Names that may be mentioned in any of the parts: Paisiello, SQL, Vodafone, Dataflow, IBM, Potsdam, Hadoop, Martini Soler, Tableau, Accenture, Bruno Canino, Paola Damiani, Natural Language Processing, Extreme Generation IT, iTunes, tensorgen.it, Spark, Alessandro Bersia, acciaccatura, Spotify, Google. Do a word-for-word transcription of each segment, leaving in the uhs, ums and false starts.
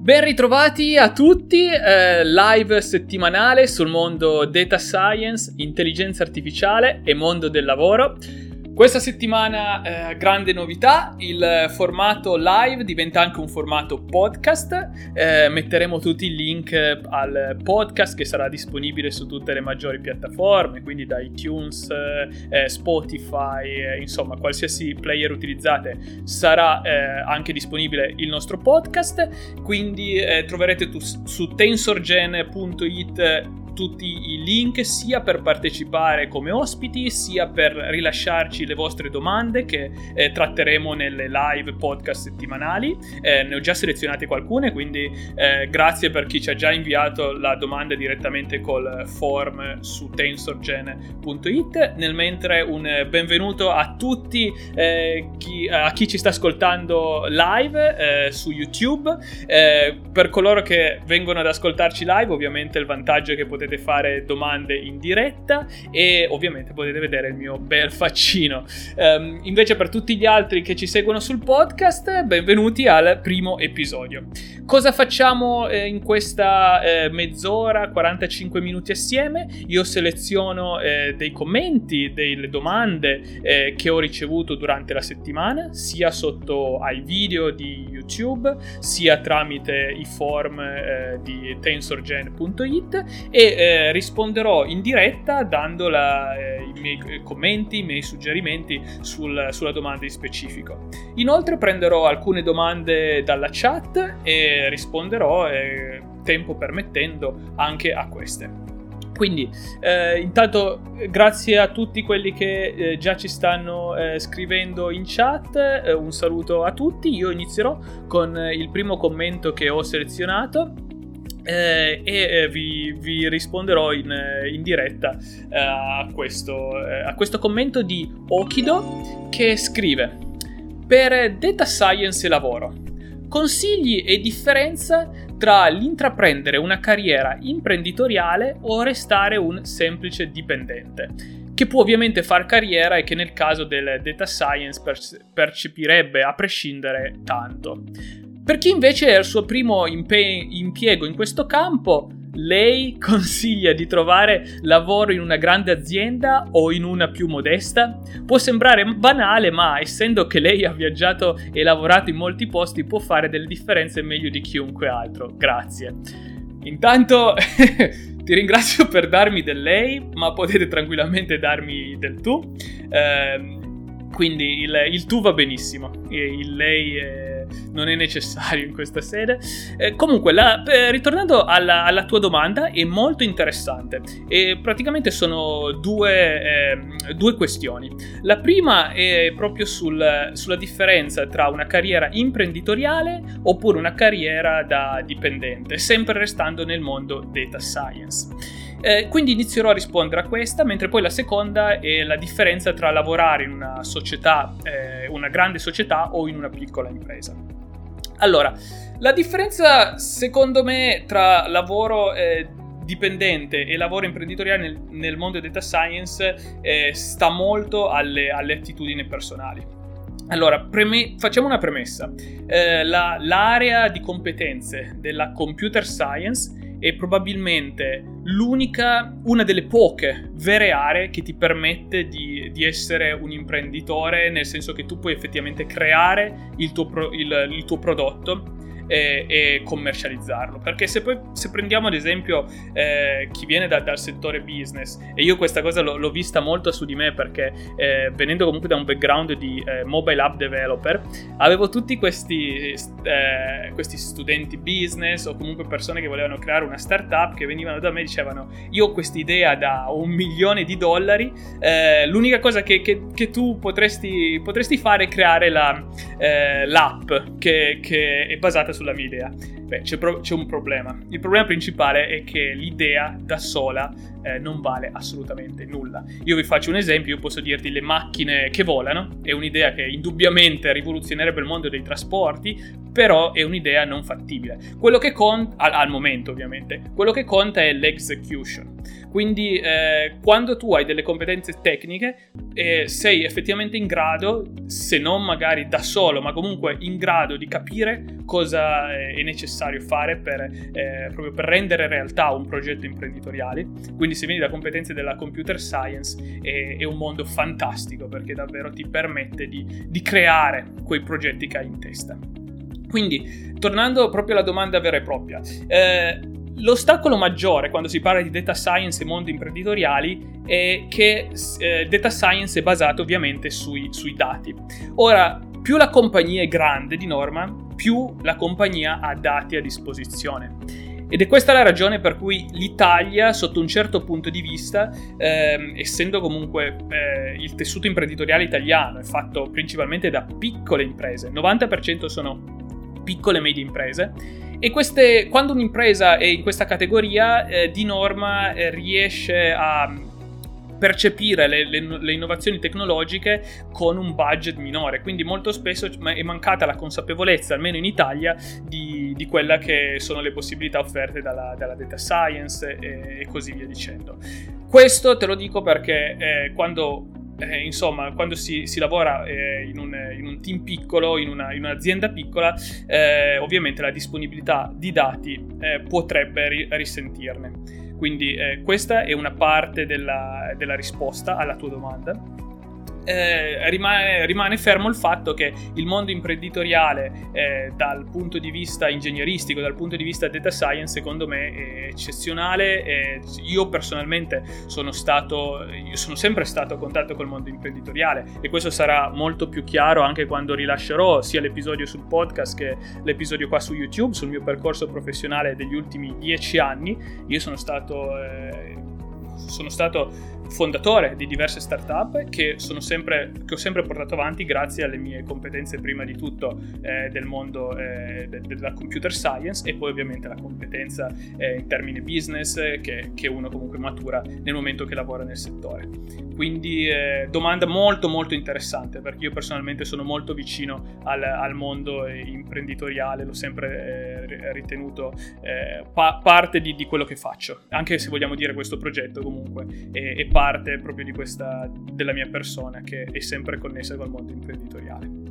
Ben ritrovati a tutti, eh, live settimanale sul mondo data science, intelligenza artificiale e mondo del lavoro. Questa settimana eh, grande novità, il formato live diventa anche un formato podcast. Eh, metteremo tutti i link al podcast che sarà disponibile su tutte le maggiori piattaforme, quindi da iTunes, eh, Spotify, eh, insomma qualsiasi player utilizzate sarà eh, anche disponibile il nostro podcast. Quindi eh, troverete tu, su tensorgen punto it tutti i link sia per partecipare come ospiti sia per rilasciarci le vostre domande che eh, tratteremo nelle live podcast settimanali. Eh, ne ho già selezionate qualcune, quindi eh, grazie per chi ci ha già inviato la domanda direttamente col form su tensorgen punto it. Nel mentre un benvenuto a tutti eh, chi, a chi ci sta ascoltando live eh, su YouTube. Eh, per coloro che vengono ad ascoltarci live, ovviamente il vantaggio è che potete fare domande in diretta e ovviamente potete vedere il mio bel faccino. Um, invece per tutti gli altri che ci seguono sul podcast, benvenuti al primo episodio. Cosa facciamo eh, in questa eh, mezz'ora, quarantacinque minuti assieme? Io seleziono eh, dei commenti, delle domande eh, che ho ricevuto durante la settimana, sia sotto ai video di YouTube, sia tramite i form eh, di tensorgen punto it, e eh, risponderò in diretta dando la, eh, i miei commenti, i miei suggerimenti sul, sulla domanda in specifico. Inoltre prenderò alcune domande dalla chat e risponderò, eh, tempo permettendo, anche a queste. Quindi eh, intanto grazie a tutti quelli che eh, già ci stanno eh, scrivendo in chat, eh, un saluto a tutti. Io inizierò con eh, il primo commento che ho selezionato. Eh, e eh, vi, vi risponderò in, in diretta eh, a, questo, eh, a questo commento di Okido, che scrive: per data science e lavoro, consigli e differenza tra l'intraprendere una carriera imprenditoriale o restare un semplice dipendente, che può ovviamente far carriera e che nel caso del data science percepirebbe a prescindere tanto. Per chi invece è il suo primo impe- impiego in questo campo, lei consiglia di trovare lavoro in una grande azienda o in una più modesta? Può sembrare banale, ma essendo che lei ha viaggiato e lavorato in molti posti, può fare delle differenze meglio di chiunque altro. Grazie. Intanto ti ringrazio per darmi del lei, ma potete tranquillamente darmi del tu. Ehm, quindi il, il tu va benissimo, il lei è... non è necessario in questa sede. Eh, comunque, la, eh, ritornando alla, alla tua domanda, è molto interessante e praticamente sono due, eh, due questioni. La prima è proprio sul, sulla differenza tra una carriera imprenditoriale oppure una carriera da dipendente, sempre restando nel mondo data science. Eh, quindi inizierò a rispondere a questa, mentre poi la seconda è la differenza tra lavorare in una società, eh, una grande società o in una piccola impresa. Allora, la differenza secondo me tra lavoro eh, dipendente e lavoro imprenditoriale nel, nel mondo data science eh, sta molto alle, alle attitudini personali. Allora, preme- facciamo una premessa. Eh, la, l'area di competenze della computer science è probabilmente l'unica, una delle poche vere aree che ti permette di, di essere un imprenditore, nel senso che tu puoi effettivamente creare il tuo, pro, il, il tuo prodotto e, e commercializzarlo. Perché se poi se prendiamo ad esempio eh, chi viene da, dal settore business, e io questa cosa l'ho, l'ho vista molto su di me, perché eh, venendo comunque da un background di eh, mobile app developer, avevo tutti questi, eh, questi studenti business o comunque persone che volevano creare una startup, che venivano da me e dicevano: io ho quest'idea da un milione di dollari, eh, l'unica cosa che, che, che tu potresti, potresti fare è creare la, eh, l'app che, che è basata sulla mia idea. Beh, c'è, pro- c'è un problema. Il problema principale è che l'idea da sola eh, non vale assolutamente nulla. Io vi faccio un esempio, io posso dirti le macchine che volano, è un'idea che indubbiamente rivoluzionerebbe il mondo dei trasporti, però è un'idea non fattibile. Quello che conta, al, al momento ovviamente, quello che conta è l'execution. Quindi eh, quando tu hai delle competenze tecniche eh, sei effettivamente in grado, se non magari da solo, ma comunque in grado di capire cosa è necessario fare per, eh, proprio per rendere realtà un progetto imprenditoriale. Quindi se vieni da competenze della computer science è, è un mondo fantastico, perché davvero ti permette di, di creare quei progetti che hai in testa. Quindi tornando proprio alla domanda vera e propria, eh, l'ostacolo maggiore quando si parla di data science e mondi imprenditoriali è che eh, data science è basato ovviamente sui, sui dati. Ora, più la compagnia è grande di norma, più la compagnia ha dati a disposizione. Ed è questa la ragione per cui l'Italia, sotto un certo punto di vista, ehm, essendo comunque eh, il tessuto imprenditoriale italiano è fatto principalmente da piccole imprese, il novanta per cento sono piccole e medie imprese, e queste, quando un'impresa è in questa categoria, eh, di norma eh, riesce a percepire le, le, le innovazioni tecnologiche con un budget minore, quindi molto spesso è mancata la consapevolezza, almeno in Italia, di, di quella che sono le possibilità offerte dalla, dalla data science e, e così via dicendo. Questo te lo dico perché eh, quando Eh, insomma, quando si, si lavora eh, in, un, in un team piccolo, in, una, in un'azienda piccola, eh, ovviamente la disponibilità di dati eh, potrebbe ri- risentirne. Quindi eh, questa è una parte della, della risposta alla tua domanda. Eh, rimane, rimane fermo il fatto che il mondo imprenditoriale eh, dal punto di vista ingegneristico, dal punto di vista data science, secondo me è eccezionale. Eh, io personalmente sono stato io sono sempre stato a contatto col mondo imprenditoriale, e questo sarà molto più chiaro anche quando rilascerò sia l'episodio sul podcast che l'episodio qua su YouTube sul mio percorso professionale degli ultimi dieci anni. Io sono stato eh, sono stato fondatore di diverse startup che sono sempre che ho sempre portato avanti grazie alle mie competenze, prima di tutto eh, del mondo eh, de- della computer science, e poi ovviamente la competenza eh, in termini business eh, che, che uno comunque matura nel momento che lavora nel settore. Quindi eh, domanda molto molto interessante, perché io personalmente sono molto vicino al, al mondo imprenditoriale, l'ho sempre eh, ritenuto eh, pa- parte di, di quello che faccio, anche se vogliamo dire questo progetto comunque è, è parte proprio di questa, della mia persona, che è sempre connessa col mondo imprenditoriale.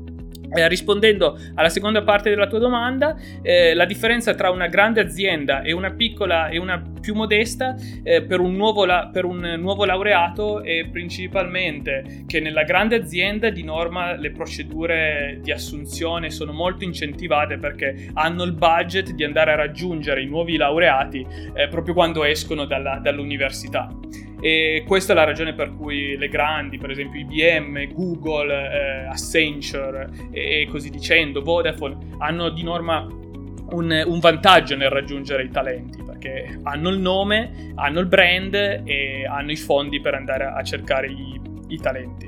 Eh, rispondendo alla seconda parte della tua domanda, eh, la differenza tra una grande azienda e una piccola e una più modesta eh, per, un nuovo la- per un nuovo laureato è principalmente che nella grande azienda di norma le procedure di assunzione sono molto incentivate, perché hanno il budget di andare a raggiungere i nuovi laureati eh, proprio quando escono dalla- dall'università. E questa è la ragione per cui le grandi, per esempio I B M, Google, eh, Accenture e, e così dicendo, Vodafone, hanno di norma un, un vantaggio nel raggiungere i talenti, perché hanno il nome, hanno il brand e hanno i fondi per andare a cercare i, i talenti.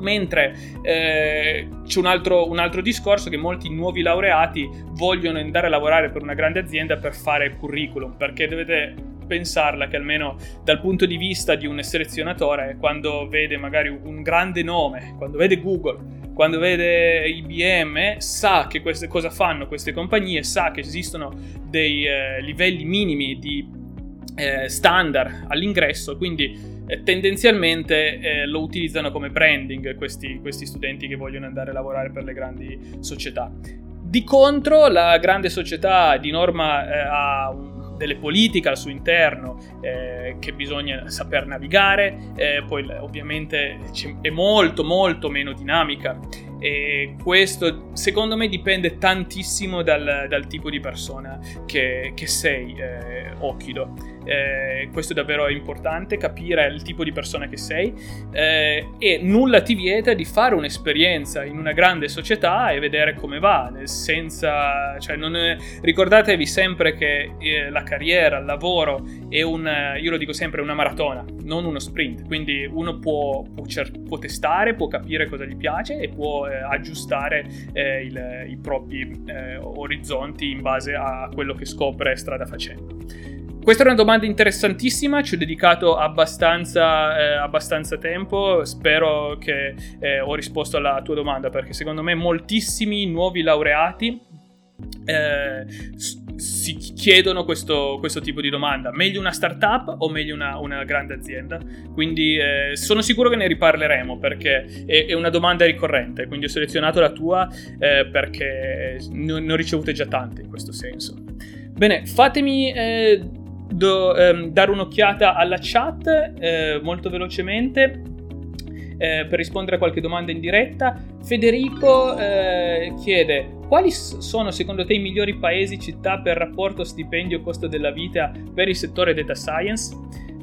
Mentre eh, c'è un altro, un altro discorso, che molti nuovi laureati vogliono andare a lavorare per una grande azienda per fare curriculum, perché dovete pensarla che almeno dal punto di vista di un selezionatore, quando vede magari un grande nome, quando vede Google, quando vede I B M, sa che queste, cosa fanno queste compagnie, sa che esistono dei eh, livelli minimi di eh, standard all'ingresso, quindi eh, tendenzialmente eh, lo utilizzano come branding questi, questi studenti che vogliono andare a lavorare per le grandi società. Di contro, la grande società di norma eh, ha un delle politiche al suo interno eh, che bisogna saper navigare, eh, poi ovviamente è molto molto meno dinamica, e questo secondo me dipende tantissimo dal, dal tipo di persona che, che sei, eh, Occhido. Eh, questo è davvero importante, capire il tipo di persona che sei eh, e nulla ti vieta di fare un'esperienza in una grande società e vedere come va, senza, cioè non è, ricordatevi sempre che eh, la carriera, il lavoro è un, io lo dico sempre, è una maratona, non uno sprint, quindi uno può, può, può testare, può capire cosa gli piace e può eh, aggiustare eh, il, i propri eh, orizzonti in base a quello che scopre strada facendo. Questa è una domanda interessantissima, ci ho dedicato abbastanza, eh, abbastanza tempo, spero che eh, ho risposto alla tua domanda, perché secondo me moltissimi nuovi laureati eh, si chiedono questo, questo tipo di domanda: meglio una startup o meglio una, una grande azienda? Quindi eh, sono sicuro che ne riparleremo, perché è, è una domanda ricorrente, quindi ho selezionato la tua eh, perché ne, ne ho ricevute già tante in questo senso. Bene, fatemi eh, do, ehm, dare un'occhiata alla chat eh, molto velocemente eh, per rispondere a qualche domanda in diretta. Federico eh, chiede: quali sono secondo te i migliori paesi, città per rapporto stipendio costo della vita per il settore data science?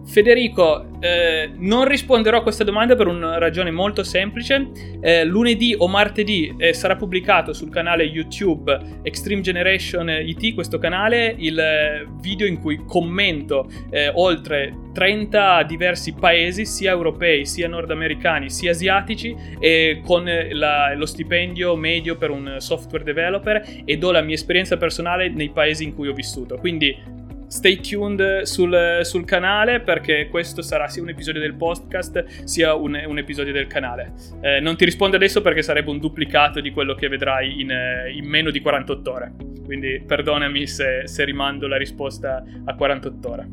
Federico, eh, non risponderò a questa domanda per una ragione molto semplice. Eh, lunedì o martedì eh, sarà pubblicato sul canale YouTube Extreme Generation I T, questo canale, il eh, video in cui commento eh, oltre trenta diversi paesi, sia europei, sia nordamericani, sia asiatici, eh, con la, lo stipendio medio per un software developer, e do la mia esperienza personale nei paesi in cui ho vissuto. Quindi stay tuned sul, sul canale, perché questo sarà sia un episodio del podcast sia un, un episodio del canale. Eh, non ti rispondo adesso perché sarebbe un duplicato di quello che vedrai in, in meno di quarantotto ore, quindi perdonami se, se rimando la risposta a quarantotto ore.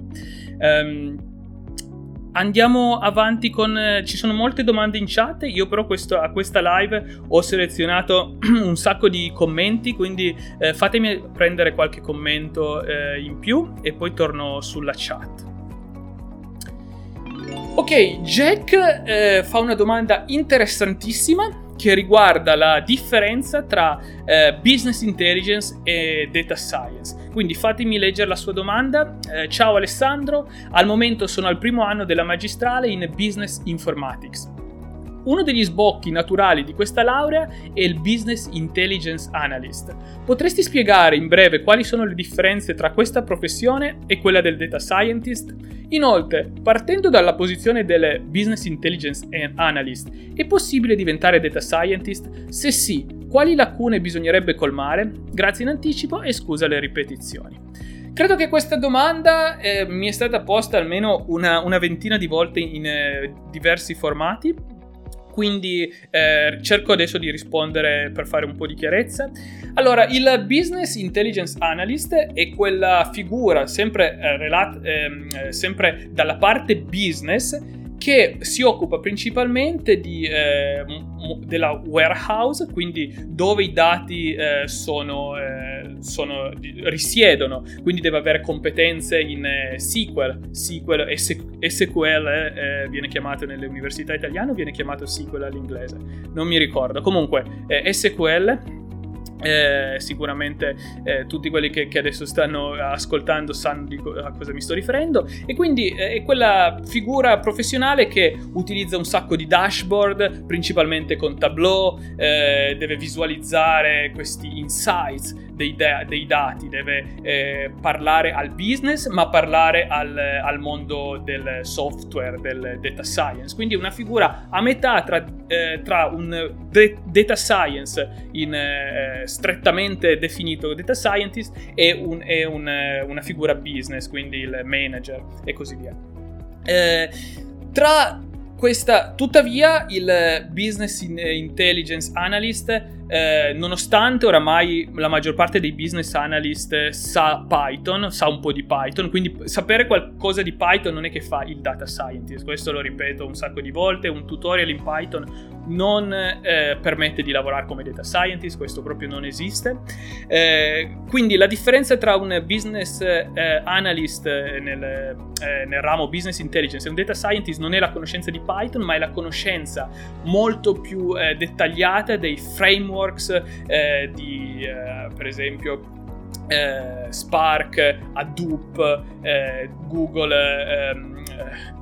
Um, Andiamo avanti con... Ci sono molte domande in chat, io però questo, a questa live ho selezionato un sacco di commenti, quindi eh, fatemi prendere qualche commento eh, in più e poi torno sulla chat. Ok, Jack eh, fa una domanda interessantissima che riguarda la differenza tra eh, business intelligence e data science. Quindi fatemi leggere la sua domanda. Eh, ciao Alessandro, al momento sono al primo anno della magistrale in Business Informatics. Uno degli sbocchi naturali di questa laurea è il Business Intelligence Analyst. Potresti spiegare in breve quali sono le differenze tra questa professione e quella del Data Scientist? Inoltre, partendo dalla posizione del Business Intelligence Analyst, è possibile diventare Data Scientist? Se sì, quali lacune bisognerebbe colmare? Grazie in anticipo e scusa le ripetizioni. Credo che questa domanda eh, mi è stata posta almeno una, una ventina di volte in eh, diversi formati, quindi eh, cerco adesso di rispondere per fare un po' di chiarezza. Allora, il Business Intelligence Analyst è quella figura sempre, eh, relata, eh, sempre dalla parte business, che si occupa principalmente di, eh, della warehouse, quindi dove i dati eh, sono, eh, sono, risiedono, quindi deve avere competenze in eh, S Q L, S Q L S Q L eh, viene chiamato nelle università italiane, viene chiamato S Q L all'inglese, non mi ricordo, comunque eh, S Q L. Eh, sicuramente eh, tutti quelli che, che adesso stanno ascoltando sanno di co- a cosa mi sto riferendo, e quindi eh, è quella figura professionale che utilizza un sacco di dashboard, principalmente con Tableau, eh, deve visualizzare questi insights dei, da- dei dati, deve eh, parlare al business, ma parlare al, al mondo del software, del data science, quindi una figura a metà tra, eh, tra un de- data science in eh, strettamente definito data scientist è, un, è un, una figura business, quindi il manager e così via. Eh, tra questa, tuttavia, il business intelligence analyst, Eh, nonostante oramai la maggior parte dei business analyst sa Python, sa un po' di Python, quindi sapere qualcosa di Python non è che fa il data scientist, questo lo ripeto un sacco di volte, un tutorial in Python non eh, permette di lavorare come data scientist, questo proprio non esiste. Eh, quindi la differenza tra un business eh, analyst nel, eh, nel ramo business intelligence e un data scientist non è la conoscenza di Python, ma è la conoscenza molto più eh, dettagliata dei framework Eh, di eh, per esempio eh, Spark, Hadoop, eh, Google, ehm,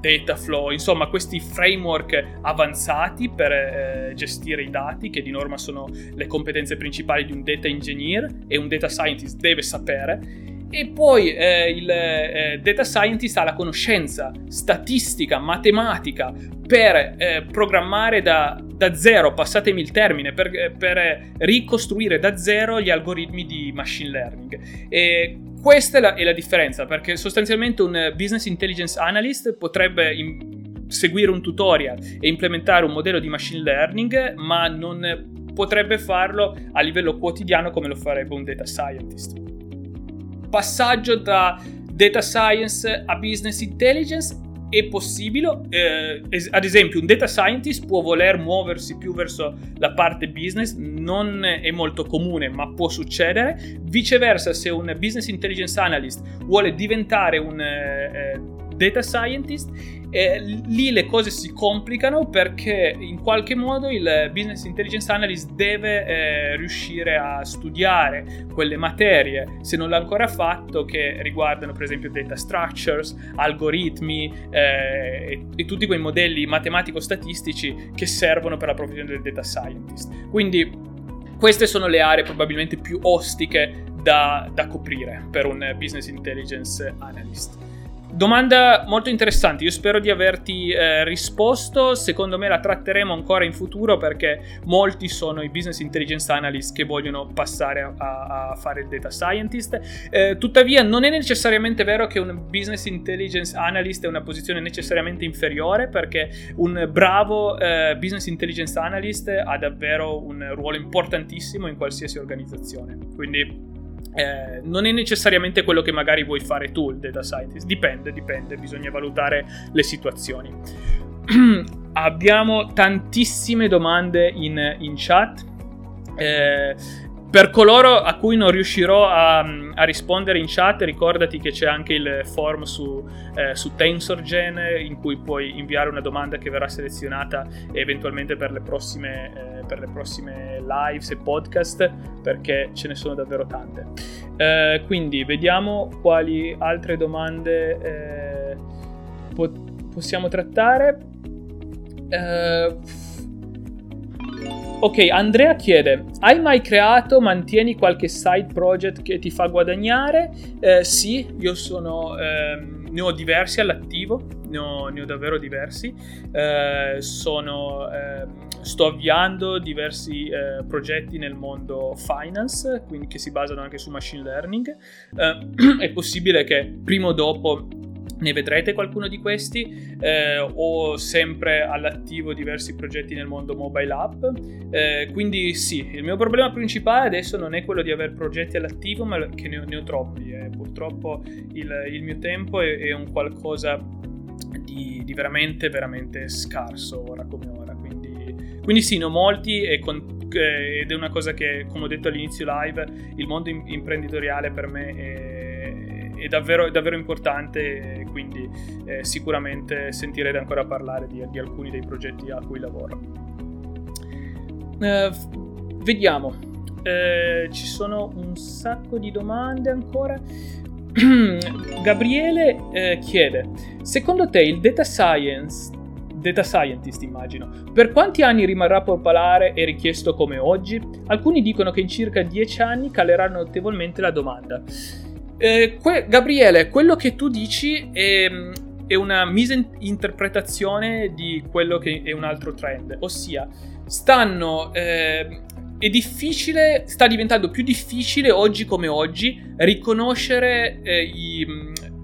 Dataflow, insomma questi framework avanzati per eh, gestire i dati, che di norma sono le competenze principali di un data engineer, e un data scientist deve sapere. E poi eh, il eh, data scientist ha la conoscenza statistica, matematica per eh, programmare da, da zero, passatemi il termine, per, per ricostruire da zero gli algoritmi di machine learning. E questa è la, è la differenza, perché sostanzialmente un business intelligence analyst potrebbe in, seguire un tutorial e implementare un modello di machine learning, ma non potrebbe farlo a livello quotidiano come lo farebbe un data scientist. Passaggio da data science a business intelligence è possibile, eh, ad esempio un data scientist può voler muoversi più verso la parte business, non è molto comune ma può succedere. Viceversa, se un business intelligence analyst vuole diventare un eh, data scientist, eh, lì le cose si complicano, perché in qualche modo il business intelligence analyst deve eh, riuscire a studiare quelle materie, se non l'ha ancora fatto, che riguardano per esempio data structures, algoritmi eh, e, e tutti quei modelli matematico-statistici che servono per la professione del data scientist. Quindi queste sono le aree probabilmente più ostiche da, da coprire per un business intelligence analyst. Domanda molto interessante, io spero di averti eh, risposto. Secondo me la tratteremo ancora in futuro, perché molti sono i business intelligence analyst che vogliono passare a, a fare il data scientist. Eh, tuttavia non è necessariamente vero che un business intelligence analyst è una posizione necessariamente inferiore, perché un bravo eh, business intelligence analyst ha davvero un ruolo importantissimo in qualsiasi organizzazione. Quindi Eh, non è necessariamente quello che magari vuoi fare tu il data scientist, dipende, dipende, bisogna valutare le situazioni. Abbiamo tantissime domande in, in chat, eh, per coloro a cui non riuscirò a, a rispondere in chat, ricordati che c'è anche il form su, eh, su Tensorgen, in cui puoi inviare una domanda che verrà selezionata eventualmente per le prossime, eh, per le prossime lives e podcast, perché ce ne sono davvero tante. Eh, quindi vediamo quali altre domande eh, po- possiamo trattare. Eh, Ok, Andrea chiede: hai mai creato, mantieni qualche side project che ti fa guadagnare? Eh, sì, io sono, ehm, ne ho diversi all'attivo, ne ho, ne ho davvero diversi. Eh, sono, ehm, sto avviando diversi eh, progetti nel mondo finance, quindi che si basano anche su machine learning. Eh, è possibile che prima o dopo ne vedrete qualcuno di questi. Eh, ho sempre all'attivo diversi progetti nel mondo mobile app, eh, quindi sì, il mio problema principale adesso non è quello di avere progetti all'attivo, ma che ne ho, ne ho troppi. Eh. Purtroppo il, il mio tempo è, è un qualcosa di, di veramente, veramente scarso ora come ora, quindi, quindi sì, ne ho molti e con, eh, ed è una cosa che, come ho detto all'inizio live, il mondo in, imprenditoriale per me è È davvero, è davvero importante, quindi eh, sicuramente sentirete ancora parlare di, di alcuni dei progetti a cui lavoro. Eh, vediamo, eh, ci sono un sacco di domande ancora. Gabriele eh, chiede: secondo te il data science, data scientist immagino, per quanti anni rimarrà popolare e richiesto come oggi? Alcuni dicono che in circa dieci anni calerà notevolmente la domanda. Eh, que- Gabriele, quello che tu dici è, è una misinterpretazione di quello che è un altro trend, ossia stanno, eh, è difficile, sta diventando più difficile oggi come oggi riconoscere eh, i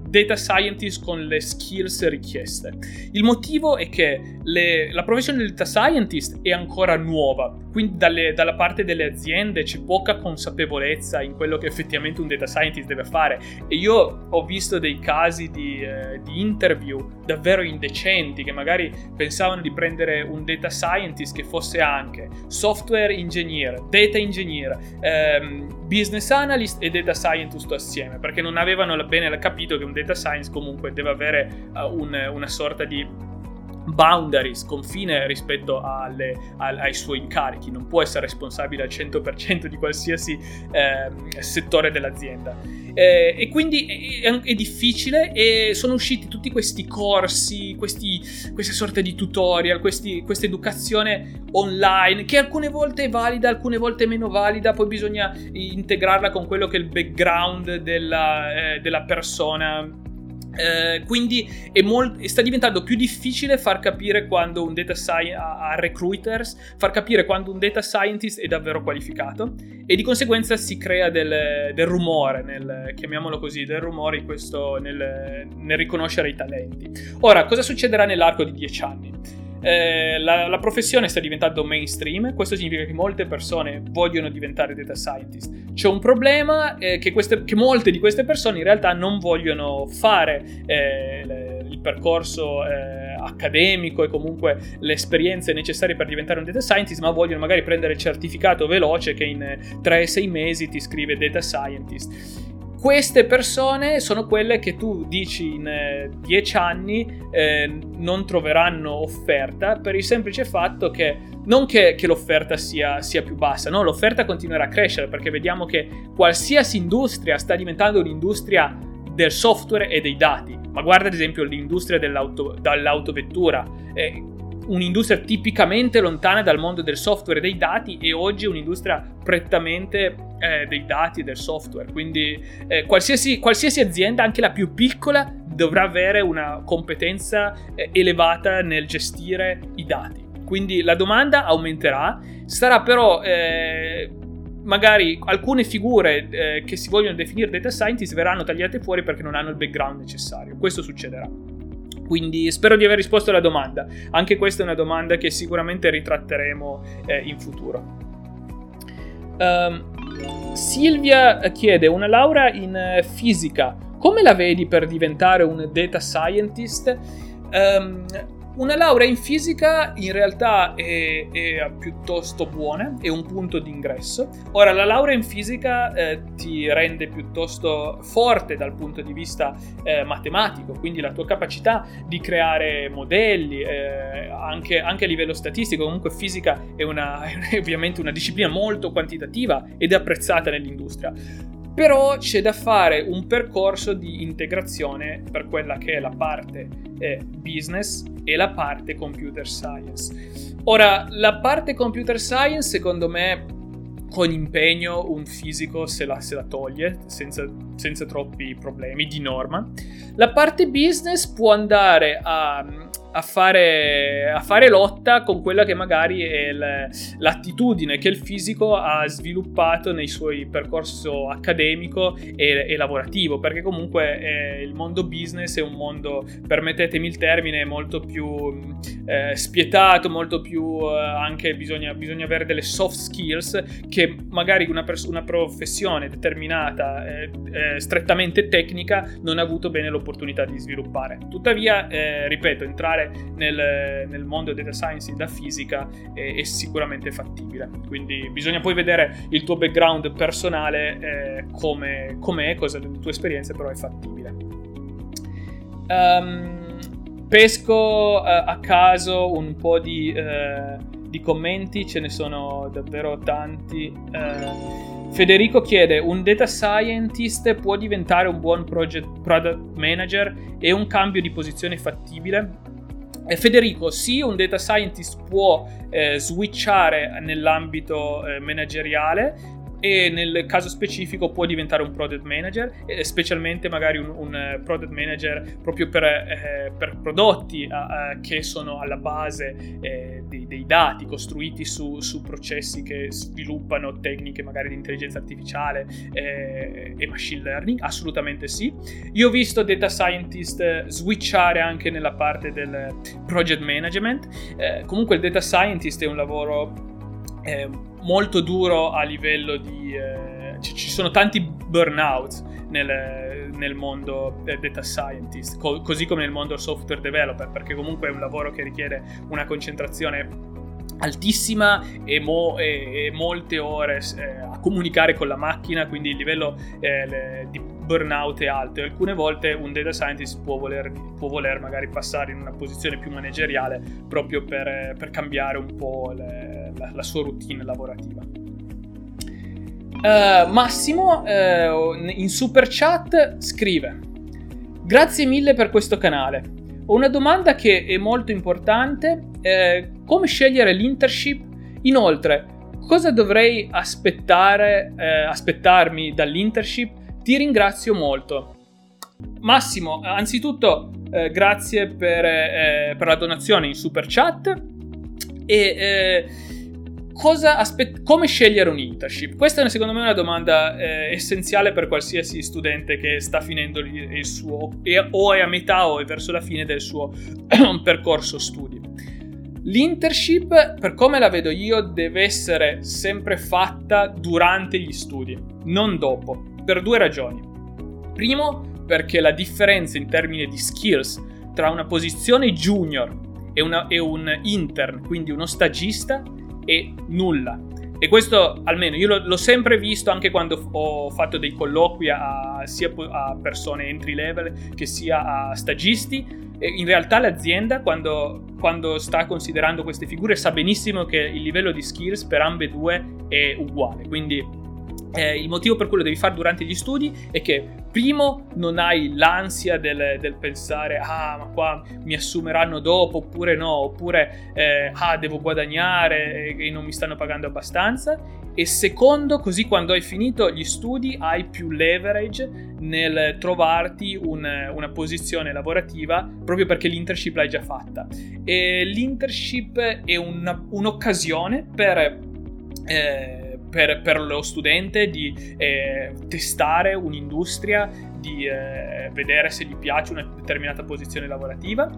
data scientist con le skills richieste. Il motivo è che le, la professione del data scientist è ancora nuova, quindi dalle, dalla parte delle aziende c'è poca consapevolezza in quello che effettivamente un data scientist deve fare, e io ho visto dei casi di, eh, di interview davvero indecenti, che magari pensavano di prendere un data scientist che fosse anche software engineer, data engineer, ehm, business analyst e data scientist assieme, perché non avevano bene capito che un data science comunque deve avere uh, un, una sorta di boundaries, confine rispetto alle, al, ai suoi incarichi, non può essere responsabile al cento per cento di qualsiasi eh, settore dell'azienda, eh, e quindi è, è difficile, e sono usciti tutti questi corsi, questi, queste sorte di tutorial, questi, questa educazione online che alcune volte è valida, alcune volte è meno valida, poi bisogna integrarla con quello che è il background della, eh, della persona. Uh, quindi è molt- sta diventando più difficile far capire quando un data sci- a-, a recruiters, far capire quando un data scientist è davvero qualificato, e di conseguenza si crea del, del rumore, nel, chiamiamolo così, del rumore in questo, nel, nel riconoscere i talenti. Ora, cosa succederà nell'arco di dieci anni? Eh, la, la professione sta diventando mainstream, questo significa che molte persone vogliono diventare data scientist. C'è un problema eh, che, queste, che molte di queste persone in realtà non vogliono fare eh, le, il percorso eh, accademico e comunque le esperienze necessarie per diventare un data scientist, ma vogliono magari prendere il certificato veloce che in tre sei mesi ti scrive data scientist. Queste persone sono quelle che tu dici in dieci anni eh, non troveranno offerta, per il semplice fatto che non che, che l'offerta sia, sia più bassa, no, l'offerta continuerà a crescere, perché vediamo che qualsiasi industria sta diventando un'industria del software e dei dati. Ma guarda ad esempio l'industria dell'auto, dell'autovettura, eh, un'industria tipicamente lontana dal mondo del software e dei dati, e oggi un'industria prettamente eh, dei dati e del software. Quindi eh, qualsiasi, qualsiasi azienda, anche la più piccola, dovrà avere una competenza eh, elevata nel gestire i dati. Quindi la domanda aumenterà, sarà però eh, magari alcune figure eh, che si vogliono definire data scientist verranno tagliate fuori perché non hanno il background necessario. Questo succederà. Quindi spero di aver risposto alla domanda. Anche questa è una domanda che sicuramente ritratteremo eh, in futuro. Um, Silvia chiede una laurea in fisica. Come la vedi per diventare un data scientist? Um, Una laurea in fisica in realtà è, è piuttosto buona, è un punto d'ingresso. Ora, la laurea in fisica eh, ti rende piuttosto forte dal punto di vista eh, matematico, quindi la tua capacità di creare modelli, eh, anche, anche a livello statistico. Comunque fisica è, una, è ovviamente una disciplina molto quantitativa ed è apprezzata nell'industria. Però c'è da fare un percorso di integrazione per quella che è la parte eh, business e la parte computer science. Ora, la parte computer science, secondo me, con impegno un fisico se la, se la toglie senza, senza troppi problemi, di norma. La parte business può andare a... A fare, a fare lotta con quella che magari è l'attitudine che il fisico ha sviluppato nei suoi percorso accademico e, e lavorativo, perché comunque eh, il mondo business è un mondo, permettetemi il termine, molto più eh, spietato, molto più eh, anche bisogna, bisogna avere delle soft skills che magari una, pers- una professione determinata eh, eh, strettamente tecnica non ha avuto bene l'opportunità di sviluppare. Tuttavia, eh, ripeto, entrare Nel, nel mondo data science da fisica è, è sicuramente fattibile, quindi bisogna poi vedere il tuo background personale, eh, come com'è, cosa delle tue esperienze, però è fattibile. Um, pesco eh, a caso un po' di, eh, di commenti, ce ne sono davvero tanti. Eh, Federico chiede: un data scientist può diventare un buon project product manager? È un cambio di posizione fattibile? Federico, sì, un data scientist può eh, switchare nell'ambito eh, manageriale, e nel caso specifico può diventare un product manager, eh, specialmente magari un, un product manager proprio per, eh, per prodotti eh, che sono alla base eh, dei, dei dati, costruiti su, su processi che sviluppano tecniche magari di intelligenza artificiale eh, e machine learning. Assolutamente sì. Io ho visto data scientist switchare anche nella parte del project management. Eh, comunque il data scientist è un lavoro eh, molto duro a livello di... Eh, c- ci sono tanti burnout nel, nel mondo eh, data scientist, co- così come nel mondo software developer, perché comunque è un lavoro che richiede una concentrazione altissima e, mo- e-, e molte ore eh, a comunicare con la macchina, quindi il livello eh, le- di burnout e altri. Alcune volte un data scientist può voler, può voler magari passare in una posizione più manageriale proprio per, per cambiare un po' le, la, la sua routine lavorativa. Uh, Massimo uh, in super chat scrive: grazie mille per questo canale, ho una domanda che è molto importante, eh, come scegliere l'internship? Inoltre, cosa dovrei aspettare, eh, aspettarmi dall'internship? Ti ringrazio molto. Massimo, anzitutto eh, grazie per, eh, per la donazione in super chat. E eh, cosa aspet- come scegliere un internship? Questa è secondo me una domanda eh, essenziale per qualsiasi studente che sta finendo il suo, è, o è a metà o è verso la fine del suo percorso studi. L'internship, per come la vedo io, deve essere sempre fatta durante gli studi, non dopo, per due ragioni. Primo, perché la differenza in termini di skills tra una posizione junior e, una, e un intern, quindi uno stagista, è nulla. E questo, almeno, io l'ho, l'ho sempre visto anche quando ho fatto dei colloqui a, sia a persone entry level che sia a stagisti. In realtà l'azienda, quando, quando sta considerando queste figure, sa benissimo che il livello di skills per ambedue è uguale. Quindi eh, il motivo per cui lo devi fare durante gli studi è che, primo, non hai l'ansia del, del pensare ah ma qua mi assumeranno dopo oppure no, oppure eh, ah devo guadagnare e non mi stanno pagando abbastanza. E secondo, così quando hai finito gli studi hai più leverage nel trovarti un, una posizione lavorativa, proprio perché l'internship l'hai già fatta. E l'internship è una, un'occasione per, eh, per, per lo studente di eh, testare un'industria, di eh, vedere se gli piace una determinata posizione lavorativa,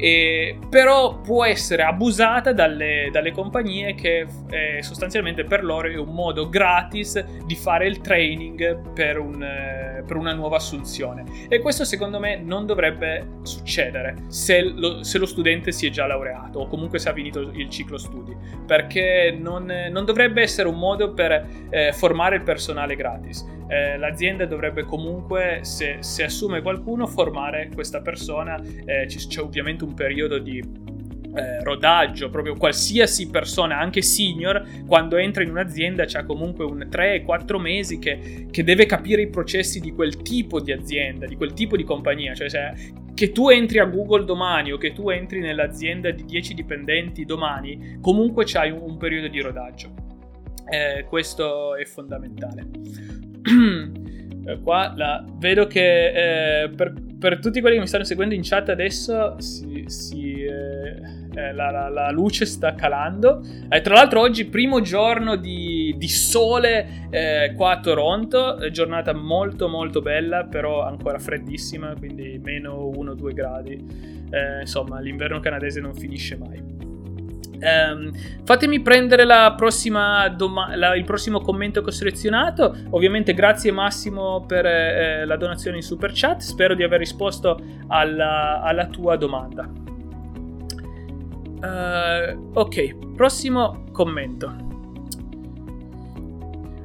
e, però può essere abusata dalle, dalle compagnie che eh, sostanzialmente per loro è un modo gratis di fare il training per, un, eh, per una nuova assunzione, e questo secondo me non dovrebbe succedere se lo, se lo studente si è già laureato o comunque se ha finito il ciclo studi, perché non, eh, non dovrebbe essere un modo per eh, formare il personale gratis. Eh, l'azienda dovrebbe comunque, se, se assume qualcuno, formare questa persona. Eh, c'è, c'è ovviamente un periodo di eh, rodaggio. Proprio qualsiasi persona, anche senior, quando entra in un'azienda c'ha comunque un tre quattro mesi che, che deve capire i processi di quel tipo di azienda, di quel tipo di compagnia. Cioè, se, che tu entri a Google domani o che tu entri nell'azienda di dieci dipendenti domani, comunque c'hai un, un periodo di rodaggio. Eh, questo è fondamentale. Qua la, vedo che eh, per, per tutti quelli che mi stanno seguendo in chat adesso si, si, eh, eh, la, la, la luce sta calando. Eh, tra l'altro oggi primo giorno di, di sole eh, qua a Toronto, eh, giornata molto molto bella, però ancora freddissima, quindi meno uno due gradi. Eh, insomma, l'inverno canadese non finisce mai. Um, fatemi prendere la prossima doma- la, il prossimo commento che ho selezionato. Ovviamente grazie Massimo per eh, la donazione in super chat, spero di aver risposto alla, alla tua domanda. uh, ok, prossimo commento.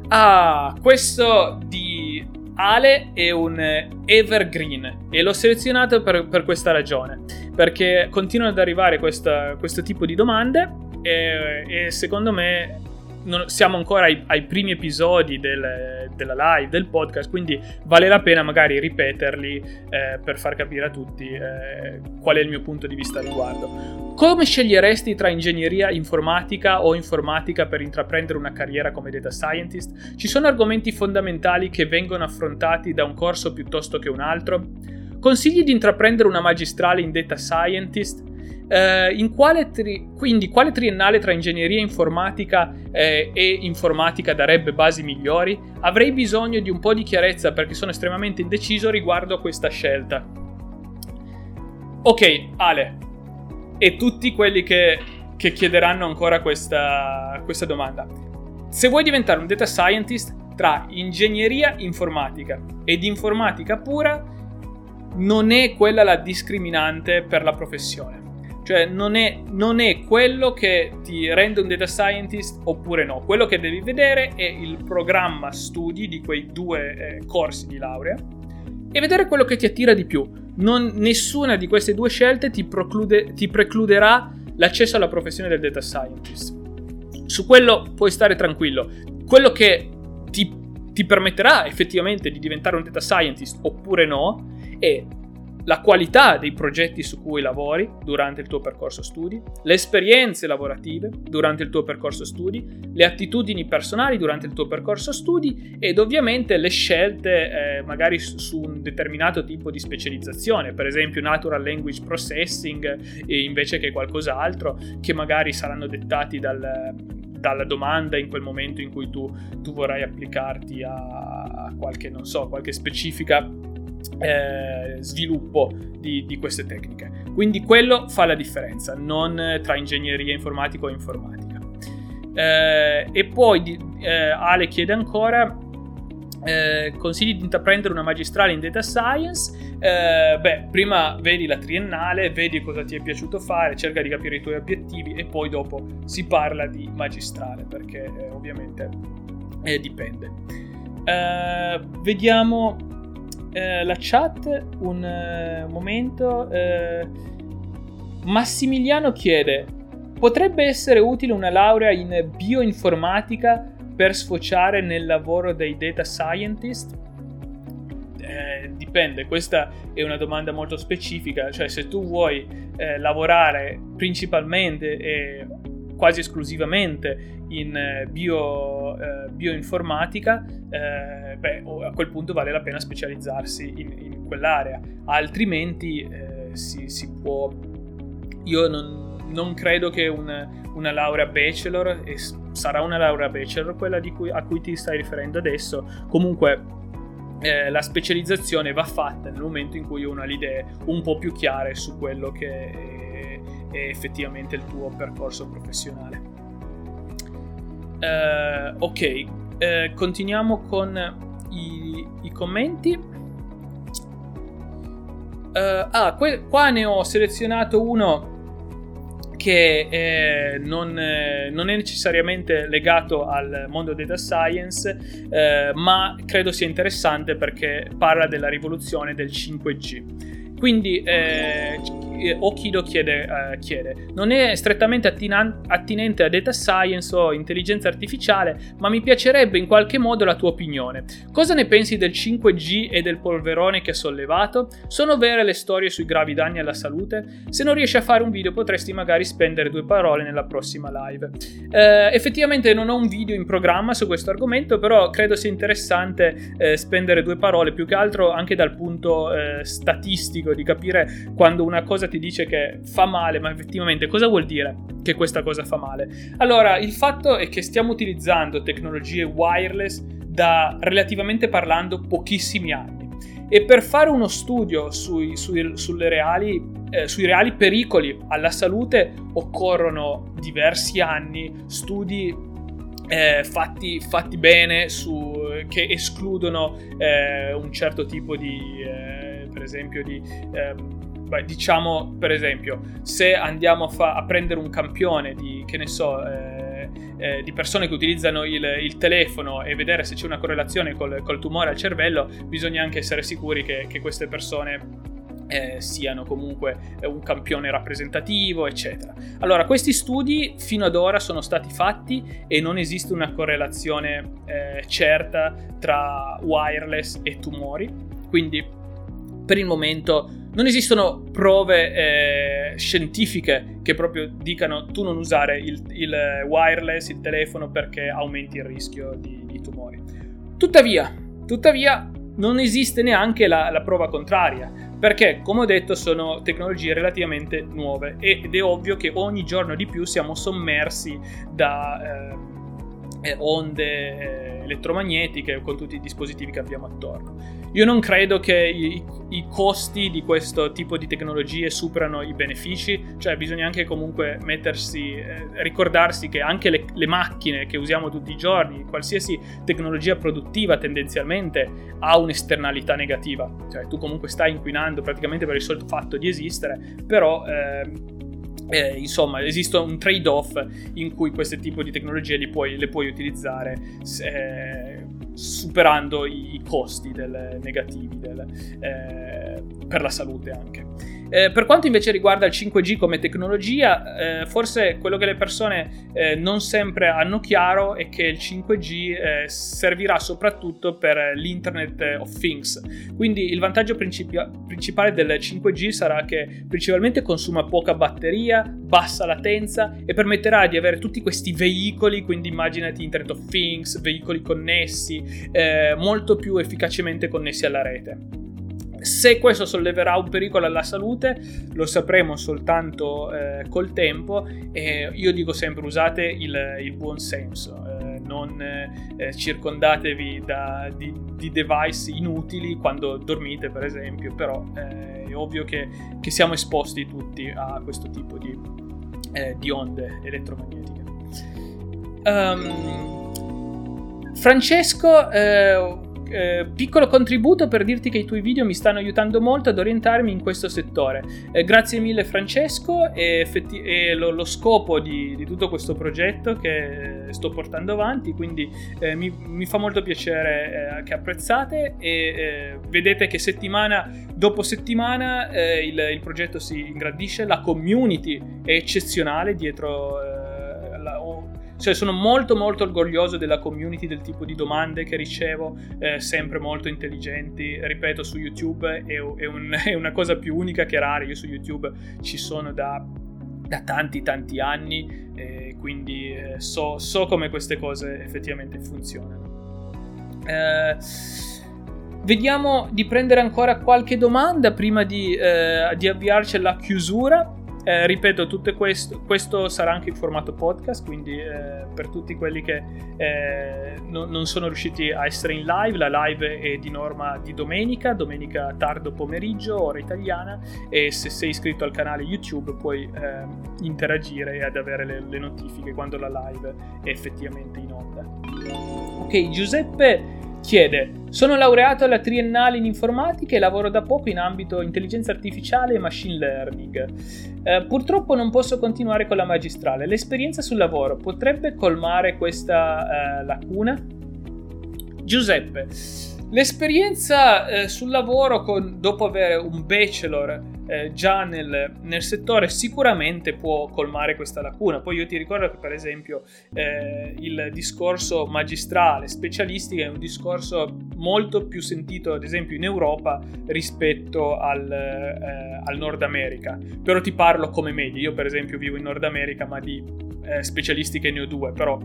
Ah, questo di Ale è un evergreen e l'ho selezionato per, per questa ragione, perché continuano ad arrivare questa, questo tipo di domande e, e secondo me non, siamo ancora ai, ai primi episodi del, della live, del podcast, quindi vale la pena magari ripeterli eh, per far capire a tutti eh, qual è il mio punto di vista al riguardo. Come sceglieresti tra ingegneria informatica o informatica per intraprendere una carriera come data scientist? Ci sono argomenti fondamentali che vengono affrontati da un corso piuttosto che un altro? Consigli di intraprendere una magistrale in data scientist? Eh, in quale tri- quindi quale triennale tra ingegneria informatica eh, e informatica darebbe basi migliori? Avrei bisogno di un po' di chiarezza perché sono estremamente indeciso riguardo a questa scelta. Ok, Ale, e tutti quelli che, che chiederanno ancora questa, questa domanda. Se vuoi diventare un data scientist, tra ingegneria informatica ed informatica pura non è quella la discriminante per la professione, cioè non è, non è quello che ti rende un data scientist oppure no. Quello che devi vedere è il programma studi di quei due eh, corsi di laurea e vedere quello che ti attira di più. Non, nessuna di queste due scelte ti, preclude, ti precluderà l'accesso alla professione del data scientist. Su quello puoi stare tranquillo. Quello che ti, ti permetterà effettivamente di diventare un data scientist oppure no è la qualità dei progetti su cui lavori durante il tuo percorso studi, le esperienze lavorative durante il tuo percorso studi, le attitudini personali durante il tuo percorso studi ed ovviamente le scelte eh, magari su un determinato tipo di specializzazione, per esempio Natural Language Processing eh, invece che qualcos'altro, che magari saranno dettati dal, dalla domanda in quel momento in cui tu, tu vorrai applicarti a qualche, non so, qualche specifica Eh, sviluppo di, di queste tecniche. Quindi quello fa la differenza, non tra ingegneria informatica o informatica. Eh, e poi eh, Ale chiede ancora eh, consigli di intraprendere una magistrale in data science. Eh, beh, prima vedi la triennale, vedi cosa ti è piaciuto fare, cerca di capire i tuoi obiettivi e poi dopo si parla di magistrale, perché eh, ovviamente eh, dipende. Eh, vediamo Eh, la chat un eh, momento. eh, Massimiliano chiede: potrebbe essere utile una laurea in bioinformatica per sfociare nel lavoro dei data scientist? Eh, dipende, questa è una domanda molto specifica, cioè se tu vuoi eh, lavorare principalmente e quasi esclusivamente in bio, eh, bioinformatica, eh, beh, a quel punto vale la pena specializzarsi in, in quell'area, altrimenti eh, si, si può. Io non, non credo che una, una laurea bachelor, e sarà una laurea bachelor quella di cui, a cui ti stai riferendo adesso, comunque eh, la specializzazione va fatta nel momento in cui uno ha le idee un po' più chiare su quello che è, e effettivamente il tuo percorso professionale. Uh, ok, uh, continuiamo con i, i commenti. Uh, ah, que- qua ne ho selezionato uno che eh, non, eh, non è necessariamente legato al mondo data science, eh, ma credo sia interessante perché parla della rivoluzione del cinque G. Quindi eh, Okido chiede, eh, chiede: non è strettamente attinan- attinente a data science o intelligenza artificiale, ma mi piacerebbe in qualche modo la tua opinione. Cosa ne pensi del cinque G e del polverone che ha sollevato? Sono vere le storie sui gravi danni alla salute? Se non riesci a fare un video potresti magari spendere due parole nella prossima live. Eh, effettivamente non ho un video in programma su questo argomento, però credo sia interessante eh, spendere due parole, più che altro anche dal punto eh, statistico, di capire quando una cosa ti dice che fa male, ma effettivamente cosa vuol dire che questa cosa fa male. Allora, il fatto è che stiamo utilizzando tecnologie wireless da relativamente parlando pochissimi anni, e per fare uno studio sui, sui, sulle reali, eh, sui reali pericoli alla salute occorrono diversi anni, studi Eh, fatti, fatti bene su, che escludono eh, un certo tipo di eh, per esempio di eh, beh, diciamo per esempio se andiamo a, fa- a prendere un campione di che ne so eh, eh, di persone che utilizzano il, il telefono e vedere se c'è una correlazione col, col tumore al cervello, bisogna anche essere sicuri che, che queste persone Eh, siano comunque eh, un campione rappresentativo, eccetera. Allora, questi studi fino ad ora sono stati fatti e non esiste una correlazione eh, certa tra wireless e tumori, quindi per il momento non esistono prove eh, scientifiche che proprio dicano tu non usare il, il wireless, il telefono, perché aumenti il rischio di, di tumori. Tuttavia, tuttavia non esiste neanche la, la prova contraria, perché come ho detto sono tecnologie relativamente nuove ed è ovvio che ogni giorno di più siamo sommersi da eh, onde eh, elettromagnetiche con tutti i dispositivi che abbiamo attorno. Io non credo che i, i costi di questo tipo di tecnologie superano i benefici, cioè bisogna anche comunque mettersi, eh, ricordarsi che anche le, le macchine che usiamo tutti i giorni, qualsiasi tecnologia produttiva tendenzialmente ha un'esternalità negativa, cioè tu comunque stai inquinando praticamente per il solo fatto di esistere, però eh, Eh, insomma esiste un trade-off in cui questo tipo di tecnologie li puoi, le puoi utilizzare se, superando i costi del, negativi del, eh, per la salute anche. Eh, per quanto invece riguarda il cinque G come tecnologia, eh, forse quello che le persone eh, non sempre hanno chiaro è che il cinque G eh, servirà soprattutto per l'Internet of Things. Quindi il vantaggio principi- principale del cinque G sarà che principalmente consuma poca batteria, bassa latenza e permetterà di avere tutti questi veicoli, quindi immaginati Internet of Things, veicoli connessi, Eh, molto più efficacemente connessi alla rete. Se questo solleverà un pericolo alla salute lo sapremo soltanto eh, col tempo, e io dico sempre usate il, il buon senso, eh, non eh, circondatevi da, di, di device inutili quando dormite per esempio, però eh, è ovvio che, che siamo esposti tutti a questo tipo di, eh, di onde elettromagnetiche. Um, Francesco, eh, eh, piccolo contributo per dirti che i tuoi video mi stanno aiutando molto ad orientarmi in questo settore. Eh, grazie mille Francesco, e, effetti- e lo, lo scopo di, di tutto questo progetto che sto portando avanti, quindi eh, mi, mi fa molto piacere eh, che apprezzate, e eh, vedete che settimana dopo settimana eh, il, il progetto si ingrandisce, la community è eccezionale dietro eh, la, cioè sono molto molto orgoglioso della community, del tipo di domande che ricevo, eh, sempre molto intelligenti. Ripeto, su YouTube è, è, un, è una cosa più unica che rara. Io su YouTube ci sono da, da tanti tanti anni, eh, quindi eh, so, so come queste cose effettivamente funzionano. Eh, vediamo di prendere ancora qualche domanda prima di, eh, di avviarci alla chiusura. Eh, ripeto, tutto questo, questo sarà anche in formato podcast, quindi eh, per tutti quelli che eh, no, non sono riusciti a essere in live, la live è di norma di domenica, domenica tardo pomeriggio, ora italiana, e se sei iscritto al canale YouTube puoi eh, interagire e ad avere le, le notifiche quando la live è effettivamente in onda. Ok, Giuseppe chiede: sono laureato alla triennale in informatica e lavoro da poco in ambito intelligenza artificiale e machine learning. Eh, purtroppo non posso continuare con la magistrale. L'esperienza sul lavoro potrebbe colmare questa eh, lacuna? Giuseppe, l'esperienza eh, sul lavoro con, dopo avere un bachelor eh, già nel, nel settore sicuramente può colmare questa lacuna. Poi io ti ricordo che per esempio eh, il discorso magistrale specialistica è un discorso molto più sentito ad esempio in Europa rispetto al, eh, al Nord America, però ti parlo come media. Io per esempio vivo in Nord America, ma di eh, specialistiche ne ho due, però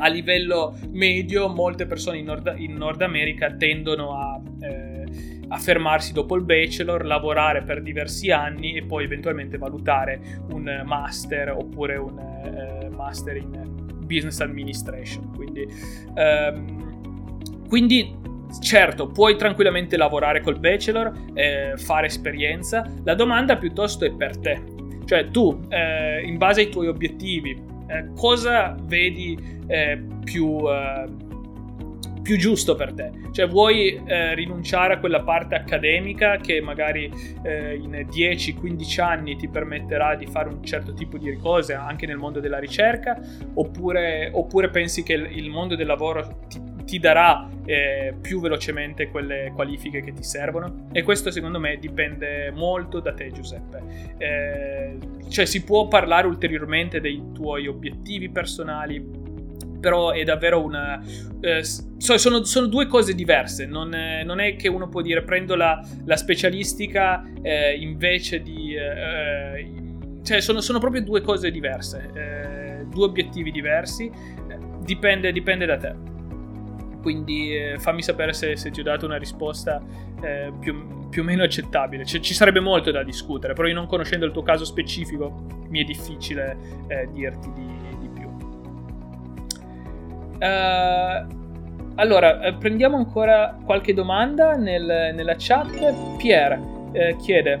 a livello medio molte persone in Nord, in Nord America tendono a, eh, a fermarsi dopo il bachelor, lavorare per diversi anni e poi eventualmente valutare un master oppure un eh, master in business administration. Quindi, ehm, quindi certo, puoi tranquillamente lavorare col bachelor, eh, fare esperienza. La domanda piuttosto è per te, cioè tu eh, in base ai tuoi obiettivi, Eh, cosa vedi eh, più, eh, più giusto per te? Cioè vuoi eh, rinunciare a quella parte accademica che magari eh, in dieci quindici anni ti permetterà di fare un certo tipo di cose anche nel mondo della ricerca, oppure, oppure pensi che il mondo del lavoro ti, ti darà eh, più velocemente quelle qualifiche che ti servono? E questo secondo me dipende molto da te, Giuseppe. Eh, cioè si può parlare ulteriormente dei tuoi obiettivi personali, però è davvero una eh, sono, sono due cose diverse. Non, eh, non è che uno può dire prendo la, la specialistica eh, invece di eh, cioè sono, sono proprio due cose diverse, eh, due obiettivi diversi. eh, dipende, dipende da te. Quindi eh, fammi sapere se, se ti ho dato una risposta eh, più, più o meno accettabile. C- ci sarebbe molto da discutere, però io, non conoscendo il tuo caso specifico, mi è difficile eh, dirti di, di più. Uh, allora, eh, prendiamo ancora qualche domanda nel, nella chat. Pierre eh, chiede: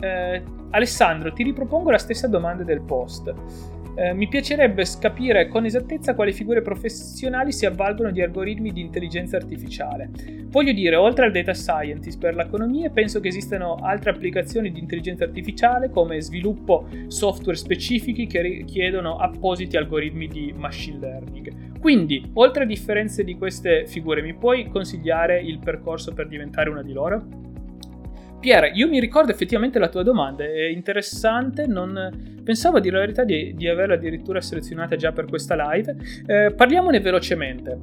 eh, Alessandro, ti ripropongo la stessa domanda del post. Eh, mi piacerebbe capire con esattezza quali figure professionali si avvalgono di algoritmi di intelligenza artificiale. Voglio dire, oltre al data scientist per l'economia, penso che esistano altre applicazioni di intelligenza artificiale come sviluppo software specifici che richiedono appositi algoritmi di machine learning. Quindi, oltre a differenze di queste figure, mi puoi consigliare il percorso per diventare una di loro? Pier, io mi ricordo effettivamente la tua domanda, è interessante, non pensavo a dire la verità di, di averla addirittura selezionata già per questa live. Eh, parliamone velocemente.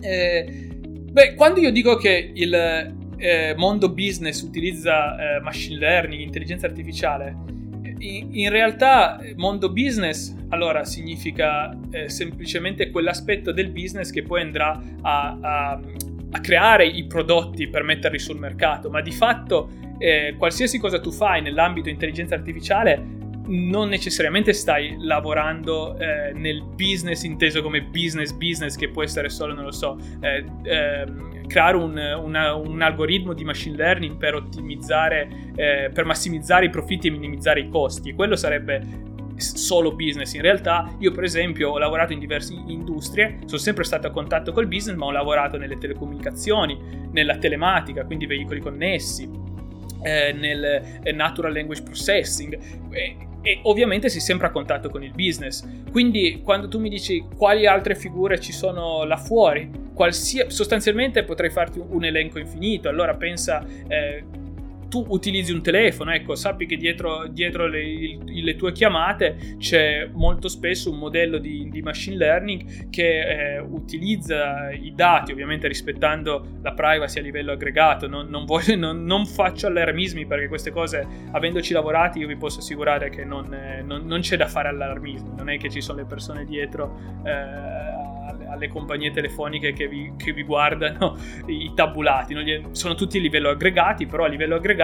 Eh, beh, quando io dico che il eh, mondo business utilizza eh, machine learning, intelligenza artificiale, in, in realtà mondo business allora significa eh, semplicemente quell'aspetto del business che poi andrà a... a a creare i prodotti per metterli sul mercato, ma di fatto eh, qualsiasi cosa tu fai nell'ambito intelligenza artificiale non necessariamente stai lavorando eh, nel business inteso come business business, che può essere solo, non lo so, eh, eh, creare un, una, un algoritmo di machine learning per ottimizzare, eh, per massimizzare i profitti e minimizzare i costi. Quello sarebbe solo business. In realtà io, per esempio, ho lavorato in diverse industrie, sono sempre stato a contatto col business, ma ho lavorato nelle telecomunicazioni, nella telematica, quindi veicoli connessi, eh, nel eh, Natural Language Processing, e, e ovviamente si è sempre a contatto con il business. Quindi quando tu mi dici quali altre figure ci sono là fuori, qualsiasi, sostanzialmente potrei farti un elenco infinito. Allora pensa, eh, tu utilizzi un telefono, ecco, sappi che dietro, dietro le, le tue chiamate c'è molto spesso un modello di, di machine learning che eh, utilizza i dati, ovviamente rispettando la privacy a livello aggregato. Non, non, voglio, non, non faccio allarmismi, perché queste cose, avendoci lavorati, io vi posso assicurare che non, eh, non, non c'è da fare allarmismi. Non è che ci sono le persone dietro eh, alle compagnie telefoniche che vi, che vi guardano i tabulati, no? Sono tutti a livello aggregati, però a livello aggregato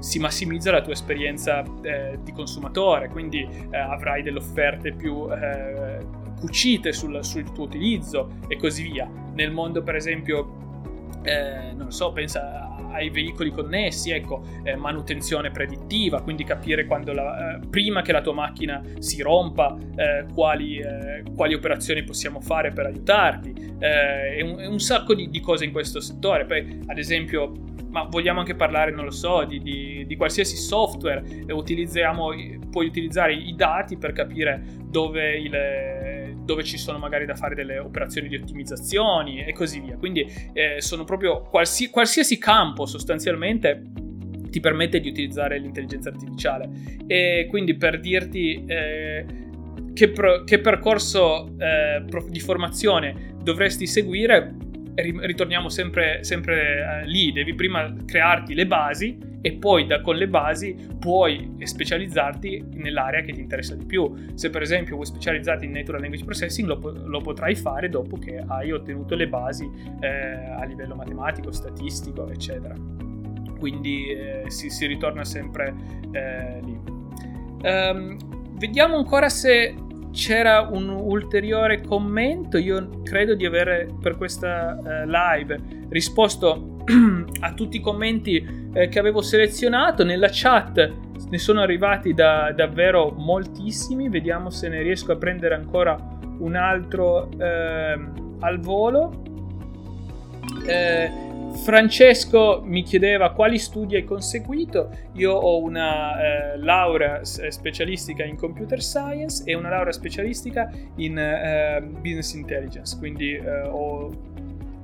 si massimizza la tua esperienza eh, di consumatore, quindi eh, avrai delle offerte più eh, cucite sul, sul tuo utilizzo e così via. Nel mondo, per esempio, eh, non lo so, pensa ai veicoli connessi, ecco, eh, manutenzione predittiva, quindi capire quando la, eh, prima che la tua macchina si rompa eh, quali, eh, quali operazioni possiamo fare per aiutarti, eh, è, un, è un sacco di, di cose in questo settore. Poi, ad esempio, ma vogliamo anche parlare, non lo so, di, di, di qualsiasi software, eh, utilizziamo, puoi utilizzare i dati per capire dove il dove ci sono magari da fare delle operazioni di ottimizzazioni e così via. Quindi eh, sono proprio qualsi, qualsiasi campo sostanzialmente ti permette di utilizzare l'intelligenza artificiale. E quindi, per dirti eh, che, pro, che percorso eh, di formazione dovresti seguire, ritorniamo sempre, sempre eh, lì, devi prima crearti le basi e poi da, con le basi puoi specializzarti nell'area che ti interessa di più. Se per esempio vuoi specializzarti in Natural Language Processing, lo, lo potrai fare dopo che hai ottenuto le basi eh, a livello matematico, statistico, eccetera. Quindi eh, si, si ritorna sempre eh, lì. Um, vediamo ancora se c'era un ulteriore commento. Io credo di aver, per questa eh, live, risposto a tutti i commenti eh, che avevo selezionato. Nella chat ne sono arrivati da, davvero moltissimi. Vediamo se ne riesco a prendere ancora un altro eh, al volo. eh, Francesco mi chiedeva quali studi hai conseguito. Io ho una eh, laurea specialistica in computer science e una laurea specialistica in eh, business intelligence, quindi eh, ho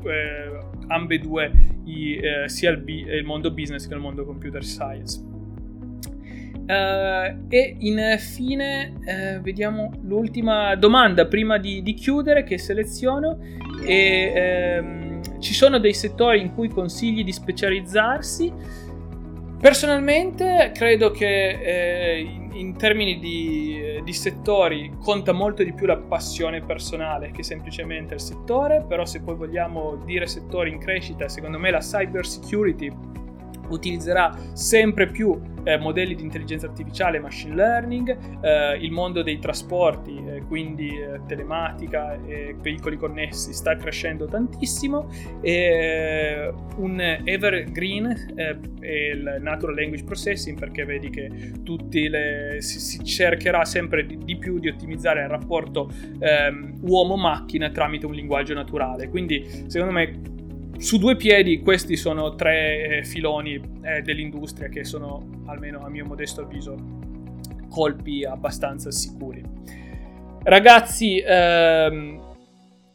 eh, ambedue i, eh, sia il, bi- il mondo business che il mondo computer science. Uh, e infine uh, vediamo l'ultima domanda prima di, di chiudere, che seleziono. E, um, ci sono dei settori in cui consigli di specializzarsi? Personalmente credo che eh, in, in termini di, di settori conta molto di più la passione personale che semplicemente il settore. Però, se poi vogliamo dire settori in crescita, secondo me la cyber security utilizzerà sempre più eh, modelli di intelligenza artificiale e machine learning, eh, il mondo dei trasporti, eh, quindi eh, telematica e veicoli connessi, sta crescendo tantissimo, e un evergreen eh, è il natural language processing, perché vedi che tutti le, si, si cercherà sempre di, di più di ottimizzare il rapporto eh, uomo-macchina tramite un linguaggio naturale. Quindi, secondo me, su due piedi, questi sono tre eh, filoni eh, dell'industria che sono, almeno a mio modesto avviso, colpi abbastanza sicuri. Ragazzi, ehm,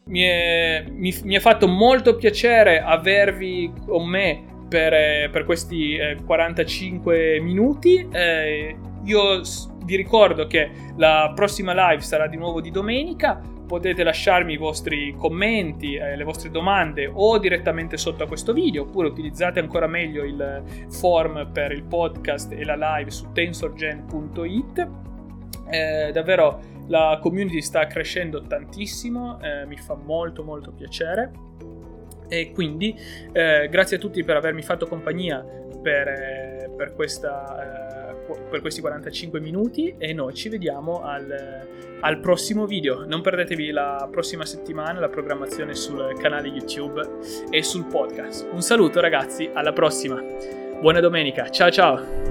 Mi è, mi, mi è fatto molto piacere avervi con me per, per questi eh, quarantacinque minuti. Eh, io vi ricordo che la prossima live sarà di nuovo di domenica. Potete lasciarmi i vostri commenti, eh, le vostre domande o direttamente sotto a questo video, oppure utilizzate ancora meglio il form per il podcast e la live su tensorgen punto it. Eh, davvero la community sta crescendo tantissimo, eh, mi fa molto molto piacere, e quindi eh, grazie a tutti per avermi fatto compagnia per, eh, per, questa, eh, per questi quarantacinque minuti, e noi ci vediamo al, al prossimo video. Non perdetevi la prossima settimana la programmazione sul canale YouTube e sul podcast. Un saluto ragazzi, alla prossima, buona domenica, ciao ciao!